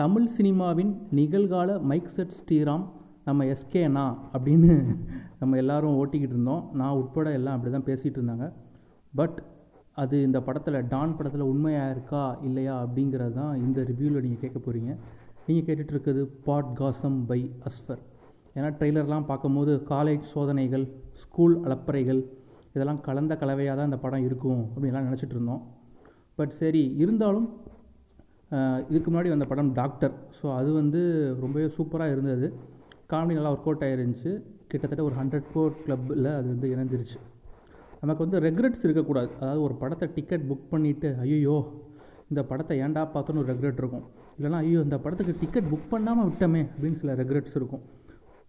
தமிழ் சினிமாவின் நிகழ்கால mic set Sriram நம்ம எஸ்கேனா அப்படின்னு நம்ம எல்லோரும் ஓட்டிக்கிட்டு இருந்தோம். நான் உட்பட எல்லாம் அப்படி தான் பேசிகிட்டு இருந்தாங்க. பட் அது இந்த படத்தில், டான் படத்தில் உண்மையாக இருக்கா இல்லையா அப்படிங்கிறது தான் இந்த ரிவ்யூவில் நீங்கள் கேட்க போகிறீங்க. நீங்கள் கேட்டுட்ருக்குது பாட்காசம் பை அஸ்வர். ஏன்னா ட்ரெய்லர்லாம் பார்க்கும்போது காலேஜ் சோதனைகள், ஸ்கூல் அலப்பறைகள், இதெல்லாம் கலந்த கலவையாக தான் இந்த படம் இருக்கும் அப்படின்லாம் நினச்சிட்டு இருந்தோம். பட் சரி, இருந்தாலும் இதுக்கு முன்னாடி வந்த படம் டாக்டர், ஸோ அது வந்து ரொம்பவே சூப்பராக இருந்தது. காமெடி நல்லா ஒர்க் அவுட் ஆகிருந்துச்சு. கிட்டத்தட்ட ஒரு 100 crore கிளப்பில் அது வந்து இணைஞ்சிருச்சு. நமக்கு வந்து ரெக்ரெட்ஸ் இருக்கக்கூடாது. அதாவது ஒரு படத்தை டிக்கெட் புக் பண்ணிவிட்டு ஐயோ இந்த படத்தை ஏண்டா பார்த்தோன்னு ஒரு ரெக்ரெட் இருக்கும். இல்லைனா ஐயோ இந்த படத்துக்கு டிக்கெட் புக் பண்ணாமல் விட்டோமே அப்படின்னு சில ரெக்ரெட்ஸ் இருக்கும்.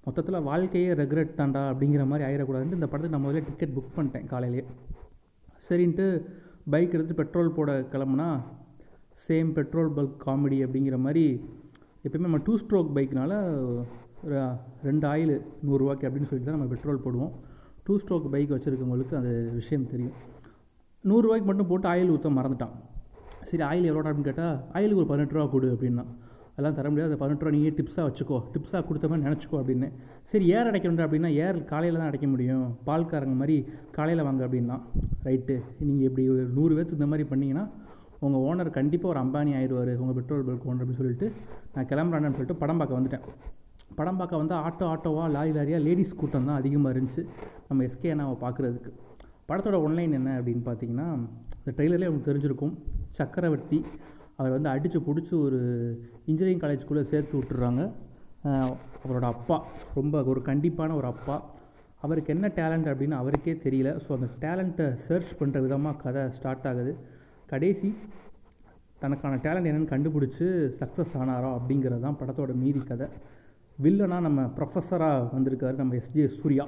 மொத்தத்தில் வாழ்க்கையே ரெக்ரெட் தாண்டா அப்படிங்கிற மாதிரி ஆகிடக்கூடாதுன்ட்டு இந்த படத்துக்கு நம்ம முதல்ல டிக்கெட் புக் பண்ணிட்டேன் காலையிலேயே. சரின்ட்டு பைக் எடுத்து பெட்ரோல் போட கிளம்புனா சேம் பெட்ரோல் பல்க் காமெடி அப்படிங்கிற மாதிரி. எப்போயுமே நம்ம 2-stroke பைக்னால் 2 oil ₹100 அப்படின்னு சொல்லிட்டு தான் நம்ம பெட்ரோல் போடுவோம். 2-stroke பைக் வச்சுருக்கவங்களுக்கு அந்த விஷயம் தெரியும். ₹100 மட்டும் போட்டு ஆயில் ஊற்ற மறந்துட்டான். சரி ஆயில் எவ்வளோடா அப்படின்னு கேட்டால் ஆயிலுக்கு ஒரு ₹18 கொடு அப்படின்னா. அதெல்லாம் தர முடியாது, ₹18 நீயே டிப்ஸாக வச்சுக்கோ, டிப்ஸாக கொடுத்த மாதிரி நினச்சிக்கோ அப்படின்னு. சரி ஏர் அடைக்கணுண்டா அப்படின்னா ஏர் காலையில் தான் அடைக்க முடியும், பால்காரங்க மாதிரி காலையில் வாங்க அப்படின்னா. ரைட்டு, நீங்கள் இப்படி 100 பேர்த்து இந்த மாதிரி பண்ணிங்கன்னா உங்கள் ஓனர் கண்டிப்பாக ஒரு அம்பானி ஆயிடுவார் உங்கள் பெட்ரோல் பல்க் ஓனர் அப்படின்னு சொல்லிட்டு நான் கிளம்புறானேன்னு சொல்லிட்டு படம் பார்க்க வந்துட்டேன். படம் பார்க்க வந்து ஆட்டோவாக லாரி லாரியாக லேடிஸ் கூட்டம் தான் அதிகமாக இருந்துச்சு நம்ம எஸ்கேனாவை பார்க்குறதுக்கு. படத்தோட ஒன்லைன் என்ன அப்படின்னு பார்த்தீங்கன்னா, இந்த ட்ரெய்லர்லேயே உங்களுக்கு தெரிஞ்சிருக்கும், சக்கரவர்த்தி அவர் வந்து அடித்து பிடிச்சி ஒரு இன்ஜினியரிங் காலேஜுக்குள்ளே சேர்த்து விட்டுறாங்க. அவரோட அப்பா ரொம்ப ஒரு கண்டிப்பான ஒரு அப்பா. அவருக்கு என்ன டேலண்ட் அப்படின்னு அவருக்கே தெரியல. ஸோ அந்த டேலண்ட்டை சர்ச் பண்ணுற விதமாக கதை ஸ்டார்ட் ஆகுது. கடைசி தனக்கான டேலண்ட் என்னென்னு கண்டுபிடிச்சி சக்ஸஸ் ஆனாரா அப்படிங்கிறது தான் படத்தோட மீதி கதை. வில்லனா நம்ம ப்ரொஃபஸராக வந்திருக்காரு நம்ம SJ சூர்யா.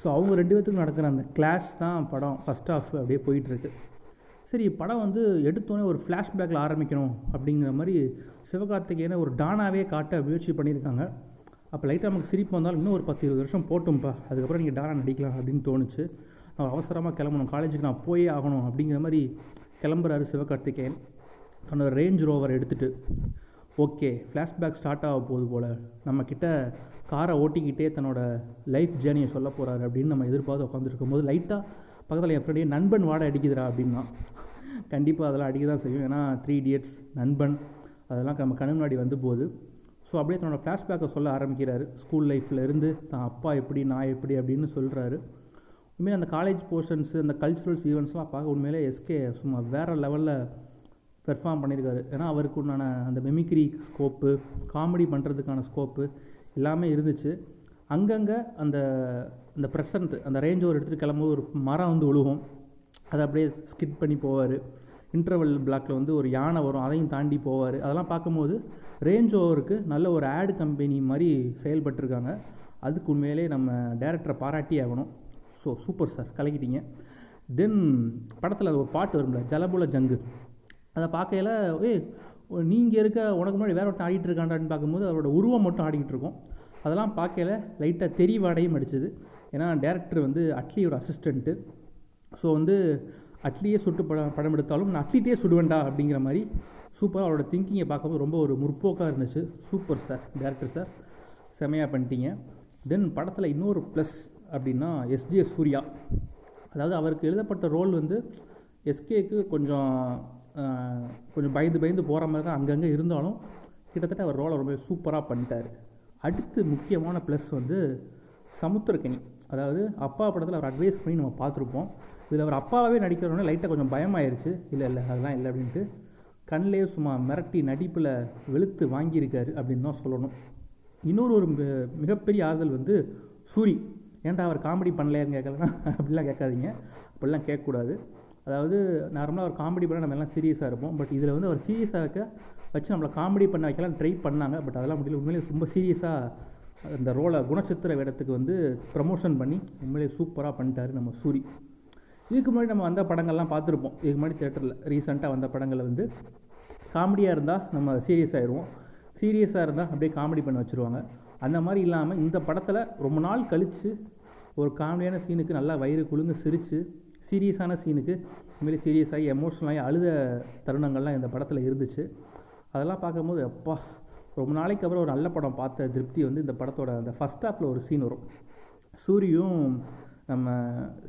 ஸோ அவங்க 2 பேர்த்துக்கும் நடக்கிற அந்த கிளாஷ் தான் படம் ஃபஸ்ட் ஆஃப் அப்படியே போயிட்டுருக்கு. சரி, படம் வந்து எடுத்தோடனே ஒரு ஃப்ளாஷ்பேக்கில் ஆரம்பிக்கணும் அப்படிங்கிற மாதிரி சிவகார்த்திகேயனை ஒரு டானாவே காட்ட முயற்சி பண்ணியிருக்காங்க. அப்போ லைட்டாக நமக்கு சிரிப்பு வந்தாலும் இன்னும் ஒரு 10-20 வருஷம் போட்டோம்ப்பா, அதுக்கப்புறம் நீங்கள் டானா நடிக்கலாம் அப்படின்னு தோணுச்சு. நான் அவசரமாக கிளம்பணும், காலேஜுக்கு நான் போயே ஆகணும் அப்படிங்கிற மாதிரி கிளம்புறாரு சிவகார்த்திகேயன் தன்னோட ரேஞ்ச் ரோவர் எடுத்துகிட்டு. ஓகே, ஃப்ளாஷ்பேக் ஸ்டார்ட் ஆக போகுது போல், நம்மக்கிட்ட காரை ஓட்டிக்கிட்டே தன்னோட லைஃப் ஜேர்னியை சொல்ல போகிறாரு அப்படின்னு நம்ம எதிர்பார்த்து உட்காந்துருக்கும் போது லைட்டாக பக்கத்தில் என் ஃப்ரெண்டையே நண்பன் வாடை அடிக்குதுரா அப்படின்னா. கண்டிப்பாக அதெல்லாம் அடிக்க தான் செய்யும். ஏன்னா 3 Idiots, நண்பன், அதெல்லாம் நம்ம கண் முன்னாடி வந்து போகுது. ஸோ அப்படியே தன்னோட ஃப்ளாஷ்பேக்கை சொல்ல ஆரம்பிக்கிறாரு. ஸ்கூல் லைஃப்பில் இருந்து தான் அப்பா எப்படி நான் எப்படி அப்படின்னு சொல்கிறாரு. உண்மையிலே அந்த காலேஜ் போர்ஷன்ஸு, அந்த கல்ச்சுரல்ஸ் ஈவெண்ட்ஸ்லாம் பார்க்க உண்மையிலே எஸ்கே சும்மா வேறு லெவலில் பெர்ஃபார்ம் பண்ணியிருக்காரு. ஏன்னா அவருக்கு உண்டான அந்த மெமிக்ரி ஸ்கோப்பு, காமெடி பண்ணுறதுக்கான ஸ்கோப்பு எல்லாமே இருந்துச்சு. அங்கங்கே அந்த அந்த ப்ரெசன்ட், அந்த ரேஞ்ச் ஓவர் எடுத்துகிட்டு கிளம்பும்போது ஒரு மரம் வந்து விழுகும், அதை அப்படியே ஸ்கிட் பண்ணி போவார். இன்டர்வல் பிளாக்கில் வந்து ஒரு யானை வரும், அதையும் தாண்டி போவார். அதெல்லாம் பார்க்கும்போது ரேஞ்ச் ஓவருக்கு நல்ல ஒரு ஆட் கம்பெனி மாதிரி செயல்பட்டுருக்காங்க. அதுக்கு உண்மையிலே நம்ம டேரக்டரை பாராட்டி ஆகணும். ஸோ சூப்பர் சார், கலக்கிட்டீங்க. தென் படத்தில் அது ஒரு பாட்டு வரும்ல, ஜலபுல ஜங்கு, அதை பார்க்கையில் நீங்கள் இருக்க உனக்கு முன்னாடி வேறு ஒருத்தன் ஆடிட்டு இருக்காண்டான்னு பார்க்கும்போது அவரோட உருவம் மட்டும் ஆடிக்கிட்டு இருக்கும். அதெல்லாம் பார்க்கையில் லைட்டாக தெரிவாடையும் அடிச்சுது. ஏன்னா டேரக்டர் வந்து அட்லியோட அசிஸ்டண்ட்டு. ஸோ வந்து அட்லியே சுட்டு படம் எடுத்தாலும் நான் அட்லிட்டே சுடுவேண்டா அப்படிங்கிற மாதிரி சூப்பராக அவரோட திங்கிங்கை பார்க்கும்போது ரொம்ப ஒரு முற்போக்காக இருந்துச்சு. சூப்பர் சார், டேரக்டர் சார், செமையாக பண்ணிட்டீங்க. தென் படத்தில் இன்னொரு ப்ளஸ் அப்படின்னா SJ சூர்யா, அதாவது அவருக்கு எழுதப்பட்ட ரோல் வந்து எஸ்கேக்கு கொஞ்சம் பயந்து போகிற மாதிரி தான் அங்கங்கே இருந்தாலும் கிட்டத்தட்ட அவர் ரோலை ரொம்ப சூப்பராக பண்ணிட்டார். அடுத்து முக்கியமான ப்ளஸ் வந்து சமுத்திரக்கனி, அதாவது அப்பா படத்தில் அவர் அட்வைஸ் பண்ணி நம்ம பார்த்துருப்போம். இதில் அவர் அப்பாவே நடிக்கிறோன்னே லைட்டாக கொஞ்சம் பயமாயிருச்சு. இல்லை அதெல்லாம் இல்லை அப்படின்ட்டு கண்ணிலே சும்மா மிரட்டி நடிப்பில் வெளுத்து வாங்கியிருக்காரு அப்படின்னு தான் சொல்லணும். இன்னொரு ஒரு மிகப்பெரிய ஆறுதல் வந்து சூரி. ஏன்டா அவர் காமெடி பண்ணலையான்னு கேட்கலன்னா அப்படிலாம் கேட்காதீங்க, அப்படிலாம் கேட்கக்கூடாது. அதாவது நார்மலாக அவர் காமெடி பண்ணால் நம்ம எல்லாம் சீரியஸாக இருப்போம். பட் இதில் வந்து அவர் சீரியஸாக வச்சு நம்மளை காமெடி பண்ண வைக்கலாம் ட்ரை பண்ணாங்க. பட் அதெல்லாம் முடியல. உண்மையிலே ரொம்ப சீரியஸாக அந்த ரோலை குணச்சித்திர வேடத்துக்கு வந்து ப்ரமோஷன் பண்ணி உண்மையிலே சூப்பராக பண்ணிட்டார் நம்ம சூரி. இதுக்கு முன்னாடி நம்ம வந்த படங்கள்லாம் பார்த்துருப்போம். இதுக்கு முன்னாடி தேட்டரில் ரீசெண்டாக வந்த படங்களை வந்து காமெடியாக இருந்தால் நம்ம சீரியஸ் ஆகிடுவோம், சீரியஸாக இருந்தால் அப்படியே காமெடி பண்ண வச்சுருவாங்க. அந்த மாதிரி இல்லாமல் இந்த படத்தில் ரொம்ப நாள் கழித்து ஒரு காமெடியான சீனுக்கு நல்லா வயிறு குலுங்க சிரித்து, சீரியஸான சீனுக்கு உண்மையிலே சீரியஸாகி எமோஷனலாகி அழுத தருணங்கள்லாம் இந்த படத்தில் இருந்துச்சு. அதெல்லாம் பார்க்கும்போது அப்பா ரொம்ப நாளைக்கு அப்புறம் ஒரு நல்ல படம் பார்த்த திருப்தி வந்து இந்த படத்தோட அந்த ஃபஸ்ட் ஹாஃபில் ஒரு சீன் வரும். சூரியும் நம்ம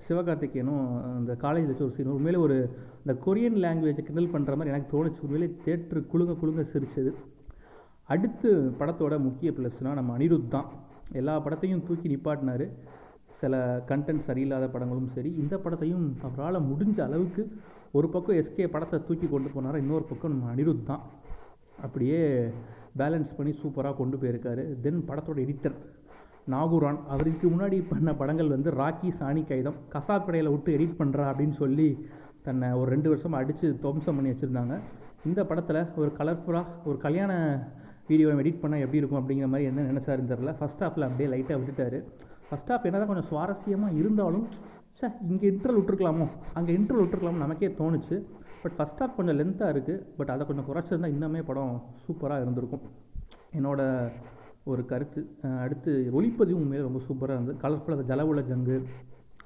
சிவகார்த்திகேயனும் அந்த காலேஜில் வச்சு ஒரு சீன் உண்மையிலே ஒரு இந்த கொரியன் லாங்குவேஜை கிண்டல் பண்ணுற மாதிரி எனக்கு தோணுச்சு. உண்மையிலே தேட்டரு குழுங்க சிரிச்சது. அடுத்து படத்தோட முக்கிய ப்ளஸ்னால் நம்ம அனிருத் தான். எல்லா படத்தையும் தூக்கி நிப்பாட்டினார். சில கண்டென்ட் சரியில்லாத படங்களும் சரி, இந்த படத்தையும் அவரால் முடிஞ்ச அளவுக்கு ஒரு பக்கம் எஸ்கே படத்தை தூக்கி கொண்டு போனார், இன்னொரு பக்கம் நம்ம அனிருத் தான் அப்படியே பேலன்ஸ் பண்ணி சூப்பராக கொண்டு போயிருக்காரு. தென் படத்தோட எடிட்டர் நாகுரான், அவருக்கு முன்னாடி பண்ண படங்கள் வந்து ராக்கி, சாணி, கைதம், கசாப்படையில் விட்டு எடிட் பண்ணுறா அப்படின்னு சொல்லி தன்னை ஒரு 2 வருஷமாக அடித்து துவம்சம் பண்ணி வச்சுருந்தாங்க. இந்த படத்தில் ஒரு கலர்ஃபுல்லாக ஒரு கல்யாண வீடியோவை எடிட் பண்ணால் எப்படி இருக்கும் அப்படிங்கிற மாதிரி என்ன நினச்சாருன்னு தெரில. ஃபஸ்ட் ஹாஃபில் அப்படியே லைட்டாக விட்டுட்டார். ஃபஸ்ட் ஹாஃப் என்ன தான் கொஞ்சம் சுவாரஸ்யமாக இருந்தாலும் சார் இங்கே இன்ட்ரல் விட்டுருக்கலாமோ அங்கே இன்ட்ரல் விட்டுருக்கலாமோ நமக்கே தோணுச்சு. பட் ஃபஸ்ட் ஹாஃப் கொஞ்சம் லென்த்தாக இருக்குது, பட் அதை கொஞ்சம் குறைச்சிருந்தால் இன்னுமே படம் சூப்பராக இருந்திருக்கும் என்னோட ஒரு கருத்து. அடுத்து ஒளிப்பதிவு உண்மையிலே ரொம்ப சூப்பராக இருந்தது. கலர்ஃபுல்லாக ஜலவுல ஜங்கு,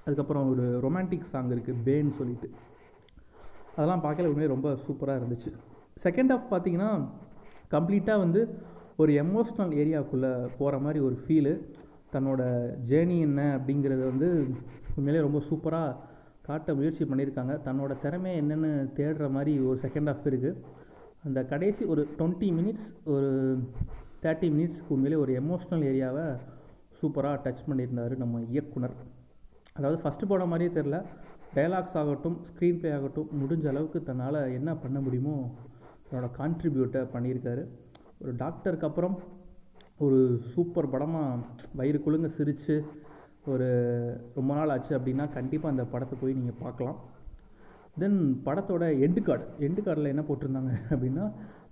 அதுக்கப்புறம் ஒரு ரொமான்டிக் சாங் இருக்குது பேன்னு சொல்லிட்டு, அதெல்லாம் பார்க்கல உண்மையிலே ரொம்ப சூப்பராக இருந்துச்சு. செகண்ட் ஹாஃப் பார்த்திங்கன்னா கம்ப்ளீட்டாக வந்து ஒரு எமோஷ்னல் ஏரியாவுக்குள்ளே போகிற மாதிரி ஒரு ஃபீலு, தன்னோட ஜேர்னி என்ன அப்படிங்கிறது வந்து உண்மையிலே ரொம்ப சூப்பராக காட்ட முயற்சி பண்ணியிருக்காங்க. தன்னோட திறமை என்னென்னு தேடுற மாதிரி ஒரு செகண்ட் ஹாஃப் இருக்குது. அந்த கடைசி ஒரு 20 மினிட்ஸ் ஒரு 30 மினிட்ஸ்க்கு உண்மையிலே ஒரு எமோஷ்னல் ஏரியாவை சூப்பராக டச் பண்ணியிருந்தார் நம்ம இயக்குனர். அதாவது ஃபஸ்ட்டு போன மாதிரியே தெரில, டைலாக்ஸ் ஆகட்டும் ஸ்க்ரீன் ப்ளே ஆகட்டும் முடிஞ்ச அளவுக்கு தன்னால் என்ன பண்ண முடியுமோ தன்னோட கான்ட்ரிபியூட்டை பண்ணியிருக்காரு. ஒரு டாக்டருக்கு அப்புறம் ஒரு சூப்பர் படமாக வயிறு குழுங்க சிரித்து ஒரு ரொம்ப நாள் ஆச்சு அப்படின்னா கண்டிப்பாக அந்த படத்தை போய் நீங்கள் பார்க்கலாம். தென் படத்தோட எண்டு கார்டில் என்ன போட்டிருந்தாங்க அப்படின்னா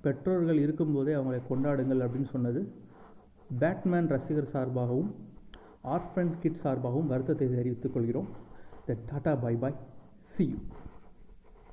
பெற்றோர்கள் இருக்கும்போதே அவங்களை கொண்டாடுங்கள் அப்படின்னு சொன்னது பேட்மேன் ரசிகர் சார்பாகவும் ஆர்ஃபன் கிட் சார்பாகவும் வருத்தத்தை தெரிவித்துக் கொள்கிறோம். Tata bye bye see you.